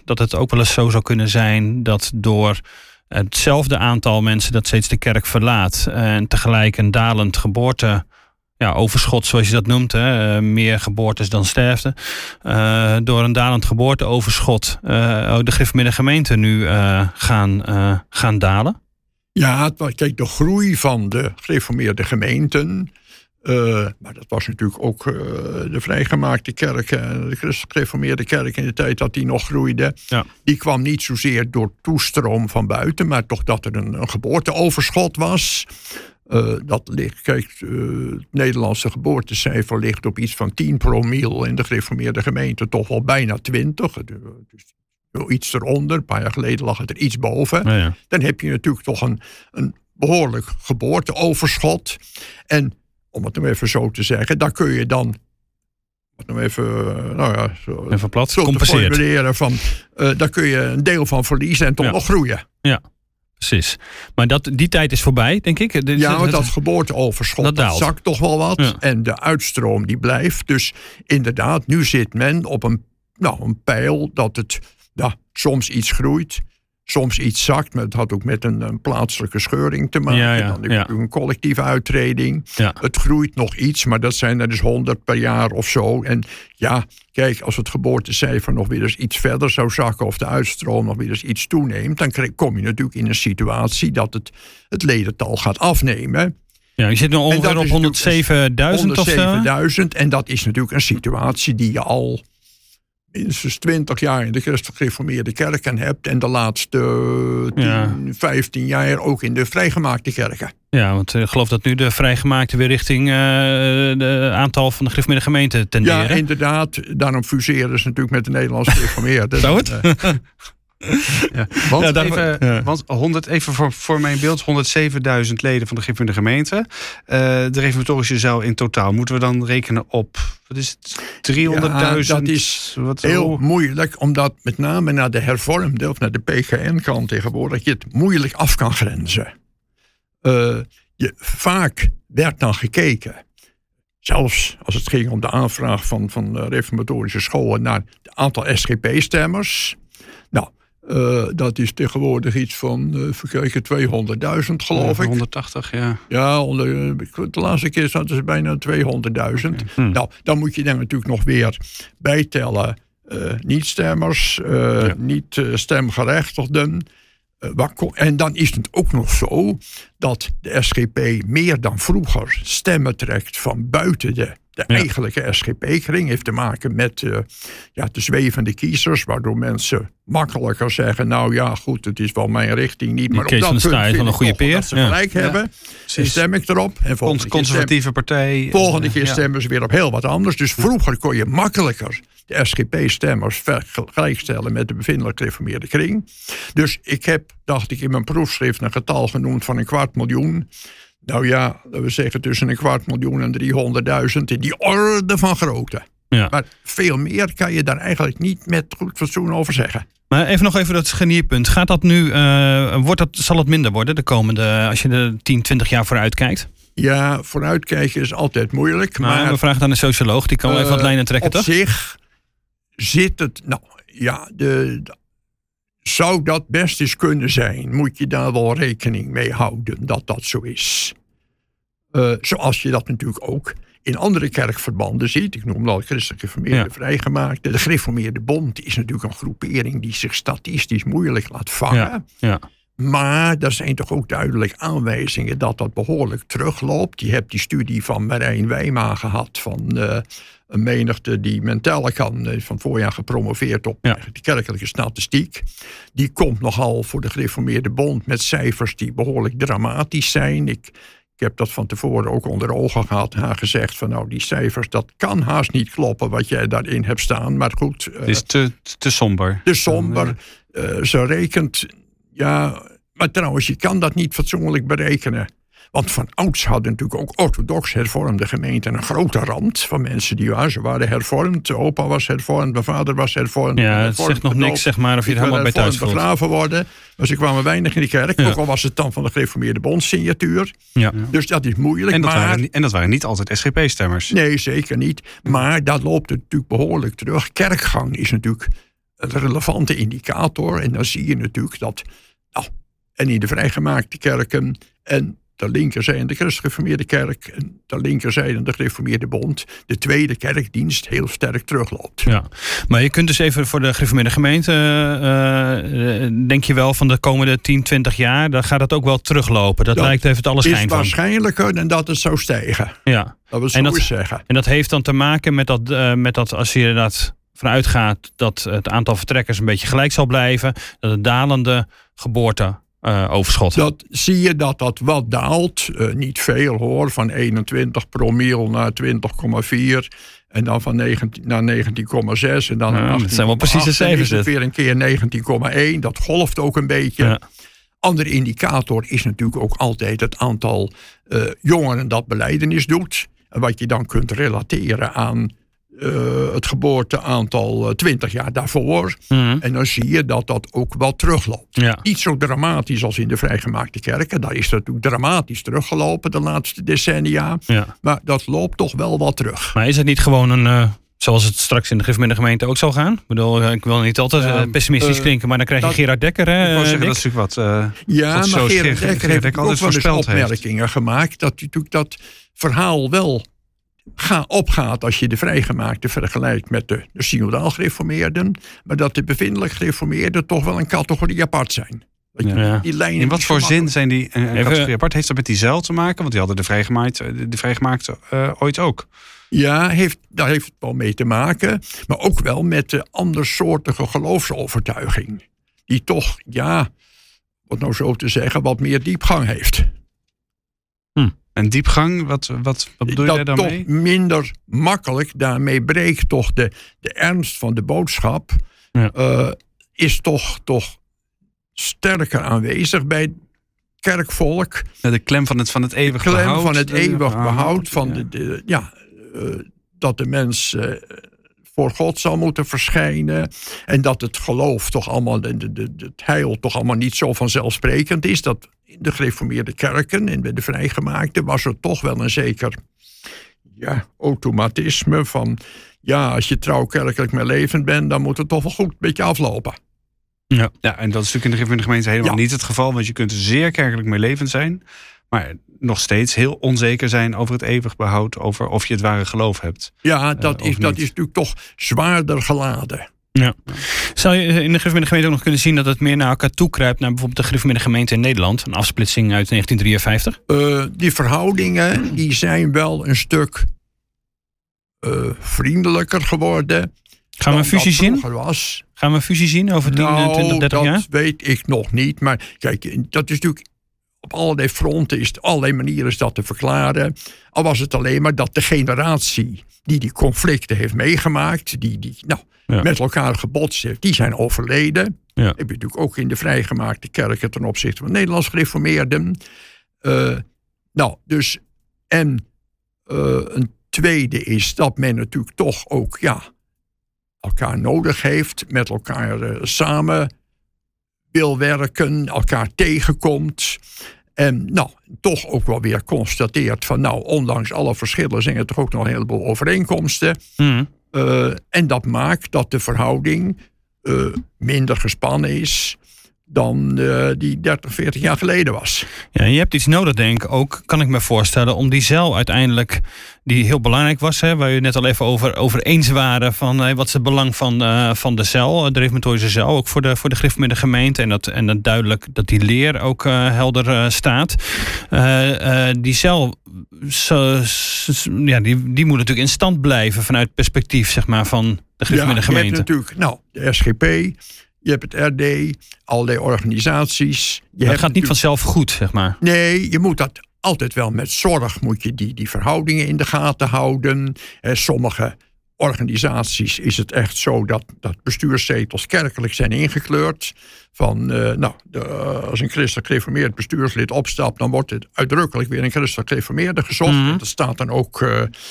dat het ook wel eens zo zou kunnen zijn dat door hetzelfde aantal mensen dat steeds de kerk verlaat. En tegelijk een dalend geboorte... Ja, overschot, zoals je dat noemt, hè. Meer geboortes dan sterfte. Door een dalend geboorteoverschot de Griffen-Midden-gemeente nu gaan dalen? Ja, kijk, de groei van de gereformeerde gemeenten... maar dat was natuurlijk ook de vrijgemaakte kerk... de gereformeerde kerk in de tijd dat die nog groeide... Ja. Die kwam niet zozeer door toestroom van buiten... maar toch dat er een geboorteoverschot was... dat ligt, kijk, het Nederlandse geboortecijfer ligt op iets van 10 promil... in de gereformeerde gemeente toch wel bijna 20. Dus iets eronder, een paar jaar geleden lag het er iets boven. Nou ja. Dan heb je natuurlijk toch een behoorlijk geboorteoverschot. En om het nou even zo te zeggen, daar kun je dan... Even plat, compenseert. Daar kun je een deel van verliezen en toch nog groeien. Ja. Precies. Maar die tijd is voorbij, denk ik. Ja, want dat geboorteoverschot dat zakt toch wel wat. Ja. En de uitstroom die blijft. Dus inderdaad, nu zit men op een pijl dat het soms iets groeit, soms iets zakt. Maar het had ook met een plaatselijke scheuring te maken. Ja. En dan heb je een collectieve uittreding. Ja. Het groeit nog iets, maar dat zijn er dus 100 per jaar of zo. En ja, kijk, als het geboortecijfer nog weer eens iets verder zou zakken... of de uitstroom nog weer eens iets toeneemt... dan kom je natuurlijk in een situatie dat het ledental gaat afnemen. Ja, je zit nu ongeveer op 107.000 of zo? 107.000, en dat is natuurlijk een situatie die je al... minstens 20 jaar in de christelijk gereformeerde kerken hebt... en de laatste 10, 15 jaar ook in de vrijgemaakte kerken. Ja, want ik geloof dat nu de vrijgemaakte weer richting de aantal van de gereformeerde gemeente tenderen. Ja, inderdaad. Daarom fuseren ze natuurlijk met de Nederlandse gereformeerde. Zo het? Want voor mijn beeld, 107.000 leden van de Griffen in de gemeente. De reformatorische zaal in totaal, moeten we dan rekenen op, wat is het, 300.000? Ja, dat is heel moeilijk, omdat met name naar de hervormde of naar de PKN kant tegenwoordig je het moeilijk af kan grenzen. Vaak werd dan gekeken, zelfs als het ging om de aanvraag van reformatorische scholen, naar het aantal SGP-stemmers. Nou, dat is tegenwoordig iets van, 200.000 geloof ik. 180, ja. Ja, de laatste keer zaten ze bijna 200.000. Nou, dan moet je daar natuurlijk nog weer bijtellen. Niet-stemmers, niet-stemgerechtigden. En dan is het ook nog zo dat de SGP meer dan vroeger stemmen trekt van buiten de eigenlijke SGP-kring. Heeft te maken met de zwevende kiezers, waardoor mensen makkelijker zeggen... nou ja, goed, het is wel mijn richting niet, maar op dat punt vind ik goede peer. Dat ze gelijk hebben. Dan stem ik erop. En volgende keer stemmen ze weer op heel wat anders. Dus vroeger kon je makkelijker de SGP-stemmers gelijkstellen met de bevindelijk gereformeerde kring. Dus ik heb, dacht ik, in mijn proefschrift een getal genoemd van 250.000... Nou ja, we zeggen tussen 250.000 en 300.000 in die orde van grootte. Ja. Maar veel meer kan je daar eigenlijk niet met goed fatsoen over zeggen. Maar nog even dat scharnierpunt. Gaat dat nu, zal het minder worden de komende, als je er 10, 20 jaar vooruit kijkt? Ja, vooruitkijken is altijd moeilijk. Maar we vragen aan een socioloog, die kan wel even wat lijnen trekken, toch? Op zich zit het, zou dat best eens kunnen zijn, moet je daar wel rekening mee houden dat zo is. Zoals je dat natuurlijk ook in andere kerkverbanden ziet. Ik noem al Christelijk Gereformeerde Vrijgemaakte. De Gereformeerde Bond is natuurlijk een groepering die zich statistisch moeilijk laat vangen. Ja. Ja. Maar er zijn toch ook duidelijk aanwijzingen dat behoorlijk terugloopt. Je hebt die studie van Marijn Wijma gehad van... een menigte die mentale kan, van voorjaar gepromoveerd op de kerkelijke statistiek. Die komt nogal voor de Gereformeerde Bond met cijfers die behoorlijk dramatisch zijn. Ik heb dat van tevoren ook onder ogen gehad. Haar gezegd van die cijfers, dat kan haast niet kloppen wat jij daarin hebt staan. Maar goed. Het is te somber. Te somber. Ze rekent, maar trouwens, je kan dat niet fatsoenlijk berekenen. Want van ouds hadden natuurlijk ook orthodox hervormde gemeenten een grote rand van mensen die waren hervormd. Opa was hervormd, mijn vader was hervormd. Ja, het zegt nog niks, zeg maar, of je het helemaal bij thuis voelt. Begraven worden. Maar ze kwamen weinig in de kerk, ook al was het dan van de Gereformeerde Bond signatuur. Ja. Dus dat is moeilijk. En dat waren niet altijd SGP-stemmers. Nee, zeker niet. Maar dat loopt natuurlijk behoorlijk terug. Kerkgang is natuurlijk een relevante indicator. En dan zie je natuurlijk dat... en in de vrijgemaakte kerken en de linkerzijde de Christelijk Gereformeerde Kerk en de linkerzijde de Gereformeerde Bond de tweede kerkdienst heel sterk terugloopt. Ja, maar je kunt dus even voor de Gereformeerde Gemeente denk je wel van de komende 10, 20 jaar, dan gaat dat ook wel teruglopen. Dat lijkt even het alle schijn van. Het is waarschijnlijker dan dat het zou stijgen. Ja. Dat we zo zeggen. En dat heeft dan te maken met dat als je dat vanuit gaat dat het aantal vertrekkers een beetje gelijk zal blijven, dat het dalende geboorte overschot. Dat zie je dat wat daalt. Niet veel hoor. Van 21 promil naar 20,4. En dan van 19 naar 19,6. En dan naar 18,8. Dat zijn wel precies de cijfers. En weer een keer 19,1. Dat golft ook een beetje. Ja. Andere indicator is natuurlijk ook altijd het aantal jongeren dat belijdenis doet. En wat je dan kunt relateren aan het geboorteaantal 20 jaar daarvoor. Mm-hmm. En dan zie je dat ook wel terugloopt. Ja. Niet zo dramatisch als in de vrijgemaakte kerken. Daar is dat natuurlijk dramatisch teruggelopen de laatste decennia. Ja. Maar dat loopt toch wel wat terug. Maar is het niet gewoon een zoals het straks in de Griffen-Midden-gemeente ook zal gaan? Ik wil niet altijd pessimistisch klinken, maar dan krijg je Gerard Dekker. Ik wil zeggen, dat is natuurlijk wat. Maar Gerard Dekker heeft ook wel eens opmerkingen gemaakt. Dat natuurlijk dat verhaal wel opgaat als je de vrijgemaakte vergelijkt met de synodaal gereformeerden, maar dat de bevindelijk gereformeerden toch wel een categorie apart zijn. Ja. In wat voor zin zijn die een categorie apart? Heeft dat met die zuil te maken? Want die hadden de vrijgemaakte ooit ook. Ja, daar heeft het wel mee te maken, maar ook wel met de andersoortige geloofsovertuiging. Die toch, wat meer diepgang heeft. En diepgang, wat bedoel je daarmee? Dat toch minder makkelijk, daarmee breekt toch de ernst van de boodschap. Ja. Is toch sterker aanwezig bij kerkvolk. Ja, de klem van het eeuwig behoud. De klem van het eeuwig behoud. Dat de mens voor God zal moeten verschijnen. En dat het geloof toch allemaal, het heil toch allemaal niet zo vanzelfsprekend is. Dat in de gereformeerde kerken en bij de vrijgemaakten was er toch wel een zeker automatisme van als je trouw kerkelijk met levend bent, dan moet het toch wel goed een beetje aflopen. Ja, en dat is natuurlijk in de gereformeerde gemeente helemaal niet het geval, want je kunt zeer kerkelijk met levend zijn, maar nog steeds heel onzeker zijn over het eeuwig behoud, over of je het ware geloof hebt. Ja, dat is natuurlijk toch zwaarder geladen. Ja. Zou je in de Gereformeerde Gemeente ook nog kunnen zien dat het meer naar elkaar toe kruipt, naar bijvoorbeeld de Gereformeerde Gemeente in Nederland, een afsplitsing uit 1953? Die verhoudingen die zijn wel een stuk vriendelijker geworden. Gaan we een fusie zien? Gaan we een fusie zien over 20, 30 jaar? Dat weet ik nog niet. Maar kijk, dat is natuurlijk op allerlei fronten, op allerlei manieren is dat te verklaren. Al was het alleen maar dat de generatie die conflicten heeft meegemaakt, die met elkaar gebotst heeft, die zijn overleden. Ja. Heb je natuurlijk ook in de vrijgemaakte kerken ten opzichte van Nederlands gereformeerden. Een tweede is dat men natuurlijk toch ook elkaar nodig heeft, met elkaar samen wil werken, elkaar tegenkomt. En toch ook wel weer constateert van ondanks alle verschillen zijn er toch ook nog een heleboel overeenkomsten. Mm. En dat maakt dat de verhouding minder gespannen is dan die 30, 40 jaar geleden was. Ja, je hebt iets nodig, denk ik, ook, kan ik me voorstellen, om die zeil uiteindelijk, die heel belangrijk was, hè, waar je net al even over eens waren, van wat is het belang van de zeil, de reformatorische zeil, ook voor de Gereformeerde Gemeente, en dat duidelijk dat die leer ook helder staat. Die zeil, die moet natuurlijk in stand blijven vanuit perspectief, zeg maar, van de Gereformeerde Gemeente. Ja, natuurlijk, de SGP... Je hebt het RD, allerlei organisaties. Het gaat niet vanzelf goed, zeg maar. Nee, je moet dat altijd wel met zorg. Moet je die verhoudingen in de gaten houden. Sommige organisaties is het echt zo dat bestuurszetels kerkelijk zijn ingekleurd. Van, als een christelijk gereformeerd bestuurslid opstapt, dan wordt het uitdrukkelijk weer een christelijk gereformeerde gezocht. Mm-hmm. Dat staat dan ook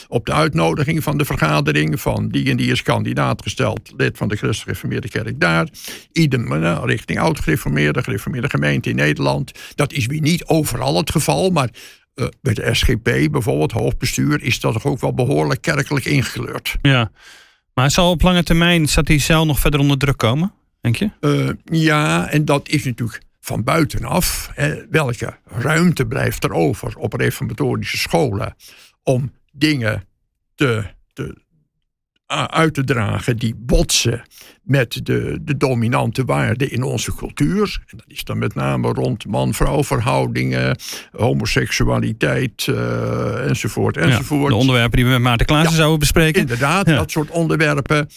op de uitnodiging van de vergadering van die en die is kandidaat gesteld, lid van de christelijk gereformeerde kerk daar. Idem richting oud gereformeerde gemeente in Nederland. Dat is weer niet overal het geval, maar bij de SGP bijvoorbeeld, hoofdbestuur, is dat toch ook wel behoorlijk kerkelijk ingekleurd. Ja, maar zal op lange termijn, staat die zeil nog verder onder druk komen, denk je? En dat is natuurlijk van buitenaf, welke ruimte blijft er over op reformatorische scholen om dingen uit te dragen die botsen met de dominante waarden in onze cultuur. En dat is dan met name rond man-vrouw verhoudingen, homoseksualiteit enzovoort, enzovoort. Ja, de onderwerpen die we met Maarten Klaassen zouden bespreken. Inderdaad, dat soort onderwerpen.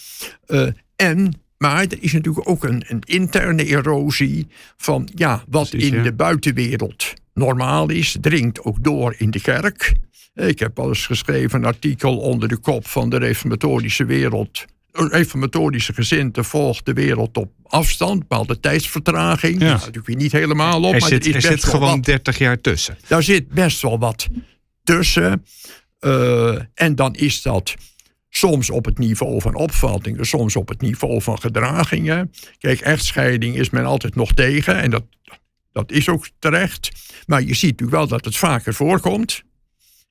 Maar er is natuurlijk ook een interne erosie van wat in de buitenwereld normaal is, dringt ook door in de kerk. Ik heb al eens geschreven een artikel onder de kop van de reformatorische wereld. Reformatorische gezindte volgt de wereld op afstand, bepaalde tijdsvertraging. Ja. Daar zit natuurlijk niet helemaal op. Er zit gewoon 30 jaar tussen. Daar zit best wel wat tussen. En dan is dat soms op het niveau van opvattingen, soms op het niveau van gedragingen. Kijk, echtscheiding is men altijd nog tegen. En dat is ook terecht. Maar je ziet natuurlijk wel dat het vaker voorkomt.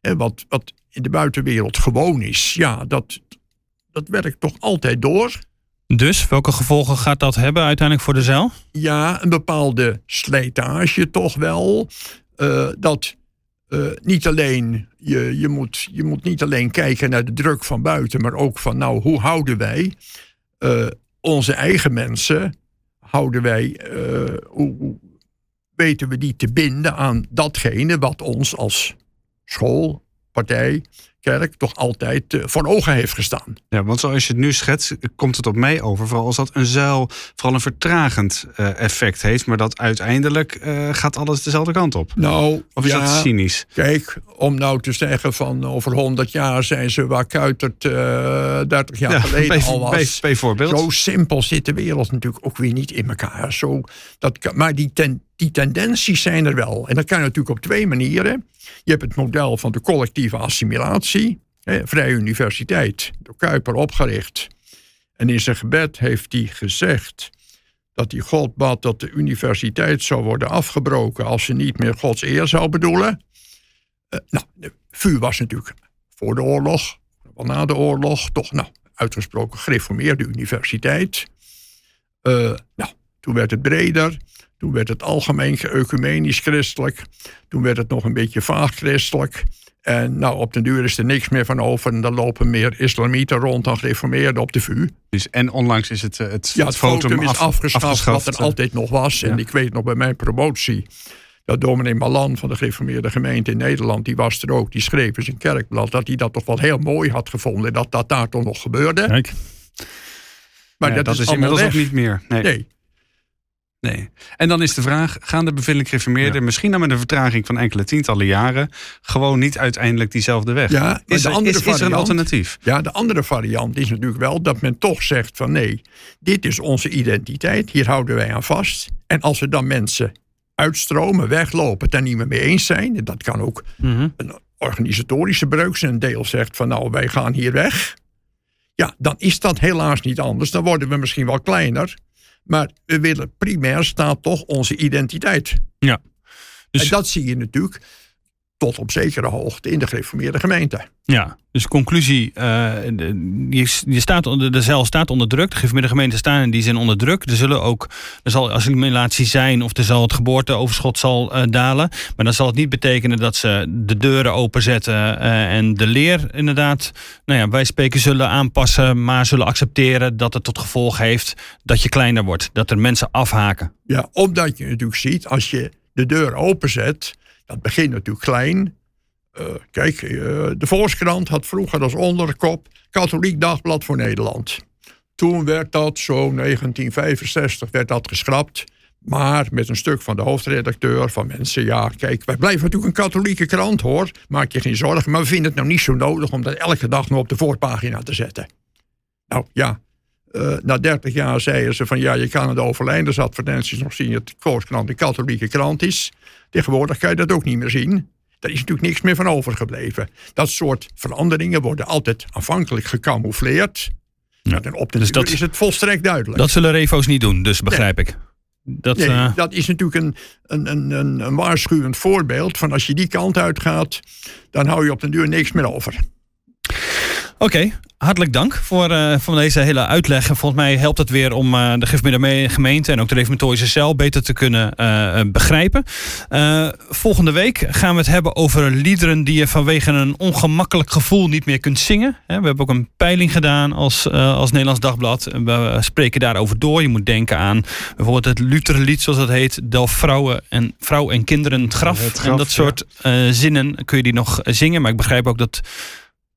En wat in de buitenwereld gewoon is, dat werkt toch altijd door. Dus, welke gevolgen gaat dat hebben uiteindelijk voor de zaal? Ja, een bepaalde slijtage toch wel. Niet alleen, je moet niet alleen kijken naar de druk van buiten, maar ook van hoe houden wij onze eigen mensen, hoe weten we die te binden aan datgene wat ons als school, partij, kerk toch altijd voor ogen heeft gestaan. Ja, want zoals je het nu schetst, komt het op mij over, vooral als dat een zuil, vooral een vertragend effect heeft, maar dat uiteindelijk gaat alles dezelfde kant op. Of is dat cynisch? Kijk, om te zeggen van over 100 jaar zijn ze waar Kuytert 30 jaar geleden al was. Bijvoorbeeld. Zo simpel zit de wereld natuurlijk ook weer niet in elkaar. Maar die tendenties zijn er wel. En dat kan natuurlijk op twee manieren. Je hebt het model van de collectieve assimilatie. Vrije Universiteit, door Kuyper opgericht. En in zijn gebed heeft hij gezegd dat hij God bad dat de universiteit zou worden afgebroken als ze niet meer Gods eer zou bedoelen. De vuur was natuurlijk voor de oorlog, wel na de oorlog, toch uitgesproken gereformeerde universiteit. Toen werd het breder. Toen werd het algemeen ecumenisch christelijk. Toen werd het nog een beetje vaag christelijk. En op den duur is er niks meer van over. En dan lopen meer islamieten rond dan gereformeerden op de VU. Dus, en onlangs is het fotum is afgeschaft wat er altijd nog was. Ja. En ik weet nog bij mijn promotie dat dominee Malan van de Gereformeerde Gemeente in Nederland, die was er ook, die schreef in zijn kerkblad dat hij dat toch wel heel mooi had gevonden. En dat dat daar toch nog gebeurde. Kijk. Maar dat is inmiddels ook niet meer. Nee. En dan is de vraag, gaan de bevindelijk gereformeerden misschien dan met een vertraging van enkele tientallen jaren gewoon niet uiteindelijk diezelfde weg? Ja, is er een alternatief? Ja, de andere variant is natuurlijk wel dat men toch zegt van nee, dit is onze identiteit, hier houden wij aan vast. En als er dan mensen uitstromen, weglopen, het daar niet meer mee eens zijn, dat kan ook een organisatorische breuk zijn. Een deel zegt van wij gaan hier weg. Ja, dan is dat helaas niet anders. Dan worden we misschien wel kleiner. Maar we willen primair staat toch onze identiteit. Ja. Dus en dat zie je natuurlijk tot op zekere hoogte in de gereformeerde gemeente. Ja, dus conclusie, de zaal staat onder druk. De gereformeerde gemeenten staan in die zin onder druk. Er zal assimilatie zijn of er zal het geboorteoverschot dalen. Maar dan zal het niet betekenen dat ze de deuren openzetten en de leer inderdaad, wij spreken zullen aanpassen, maar zullen accepteren dat het tot gevolg heeft dat je kleiner wordt. Dat er mensen afhaken. Ja, omdat je natuurlijk ziet, als je de deur openzet, dat begint natuurlijk klein. De Volkskrant had vroeger als onderkop Katholiek Dagblad voor Nederland. Toen werd dat, zo 1965, werd dat geschrapt. Maar met een stuk van de hoofdredacteur van mensen, wij blijven natuurlijk een katholieke krant hoor. Maak je geen zorgen, maar we vinden het niet zo nodig om dat elke dag nog op de voorpagina te zetten. Na 30 jaar zeiden ze van je kan aan de overlijdensadvertenties nog zien dat de Volkskrant een katholieke krant is. Tegenwoordig kan je dat ook niet meer zien. Daar is natuurlijk niks meer van overgebleven. Dat soort veranderingen worden altijd aanvankelijk gecamoufleerd. Ja. En op de duur is het volstrekt duidelijk. Dat zullen refo's niet doen, dus begrijp ik. Dat is natuurlijk een waarschuwend voorbeeld van als je die kant uitgaat, dan hou je op de duur niks meer over. Oké, hartelijk dank voor deze hele uitleg. Volgens mij helpt het weer om de Griffen-Midden gemeente en ook de reformatorische cel beter te kunnen begrijpen. Volgende week gaan we het hebben over liederen die je vanwege een ongemakkelijk gevoel niet meer kunt zingen. We hebben ook een peiling gedaan als Nederlands Dagblad. We spreken daarover door. Je moet denken aan bijvoorbeeld het Lutherlied, zoals dat heet. Del vrouw en kinderen het graf. En dat soort zinnen kun je die nog zingen. Maar ik begrijp ook dat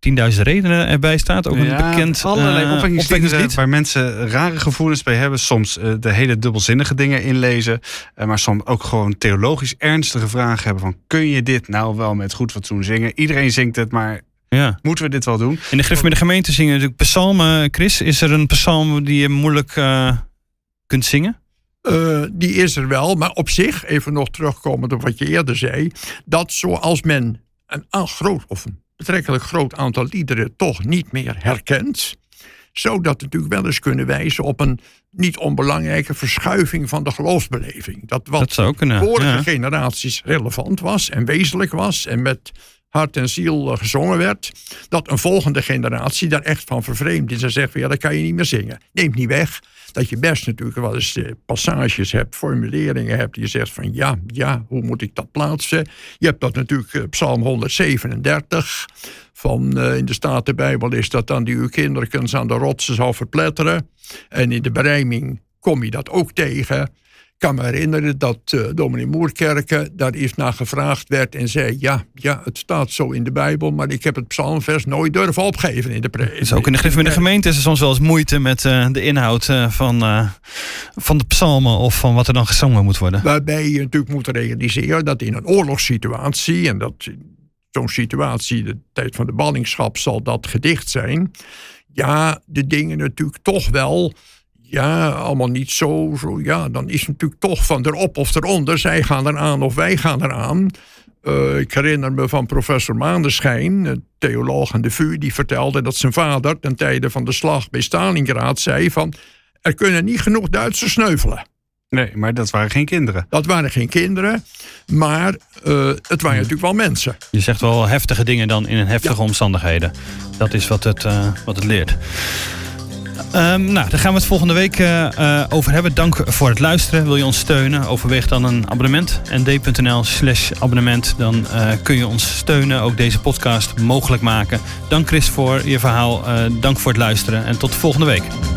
10.000 redenen erbij staat. Ook een bekend opwekkingslied. Waar mensen rare gevoelens bij hebben. Soms de hele dubbelzinnige dingen inlezen. Maar soms ook gewoon theologisch ernstige vragen hebben. Van, kun je dit nou wel met goed fatsoen zingen? Iedereen zingt het, maar moeten we dit wel doen? In de Griffen-Midden-gemeente zingen natuurlijk psalmen. Chris, is er een psalm die je moeilijk kunt zingen? Die is er wel, maar op zich, even nog terugkomend op wat je eerder zei, dat zoals men betrekkelijk groot aantal liederen toch niet meer herkent, zou dat natuurlijk wel eens kunnen wijzen op een niet onbelangrijke verschuiving van de geloofsbeleving. Dat wat vorige generaties relevant was en wezenlijk was en met hart en ziel gezongen werd, dat een volgende generatie daar echt van vervreemd is en zegt van ja, dat kan je niet meer zingen. Neemt niet weg dat je best natuurlijk wel eens passages hebt, formuleringen hebt, die je zegt van ja, hoe moet ik dat plaatsen? Je hebt dat natuurlijk Psalm 137, van in de Statenbijbel is dat dan die uw kinderkens aan de rotsen zou verpletteren. En in de berijming kom je dat ook tegen. Ik kan me herinneren dat dominee Moerkerken daar eerst naar gevraagd werd en zei, ja, het staat zo in de Bijbel, maar ik heb het psalmvers nooit durven opgeven in de preek. Dus ook in de gemeente is er soms wel eens moeite met de inhoud van de psalmen of van wat er dan gezongen moet worden. Waarbij je natuurlijk moet realiseren dat in een oorlogssituatie, en dat zo'n situatie, de tijd van de ballingschap zal dat gedicht zijn, ja, de dingen natuurlijk toch wel, ja, allemaal niet zo. Ja, dan is het natuurlijk toch van erop of eronder. Zij gaan eraan of wij gaan eraan. Ik herinner me van professor Maandenschijn, een theoloog aan de VU, die vertelde dat zijn vader ten tijde van de slag bij Stalingrad zei van, er kunnen niet genoeg Duitsers sneuvelen. Nee, maar dat waren geen kinderen. Dat waren geen kinderen, maar het waren natuurlijk wel mensen. Je zegt wel heftige dingen dan in een heftige omstandigheden. Dat is wat het leert. Daar gaan we het volgende week over hebben. Dank voor het luisteren. Wil je ons steunen? Overweeg dan een abonnement. nd.nl/abonnement. Dan kun je ons steunen. Ook deze podcast mogelijk maken. Dank Chris voor je verhaal. Dank voor het luisteren. En tot volgende week.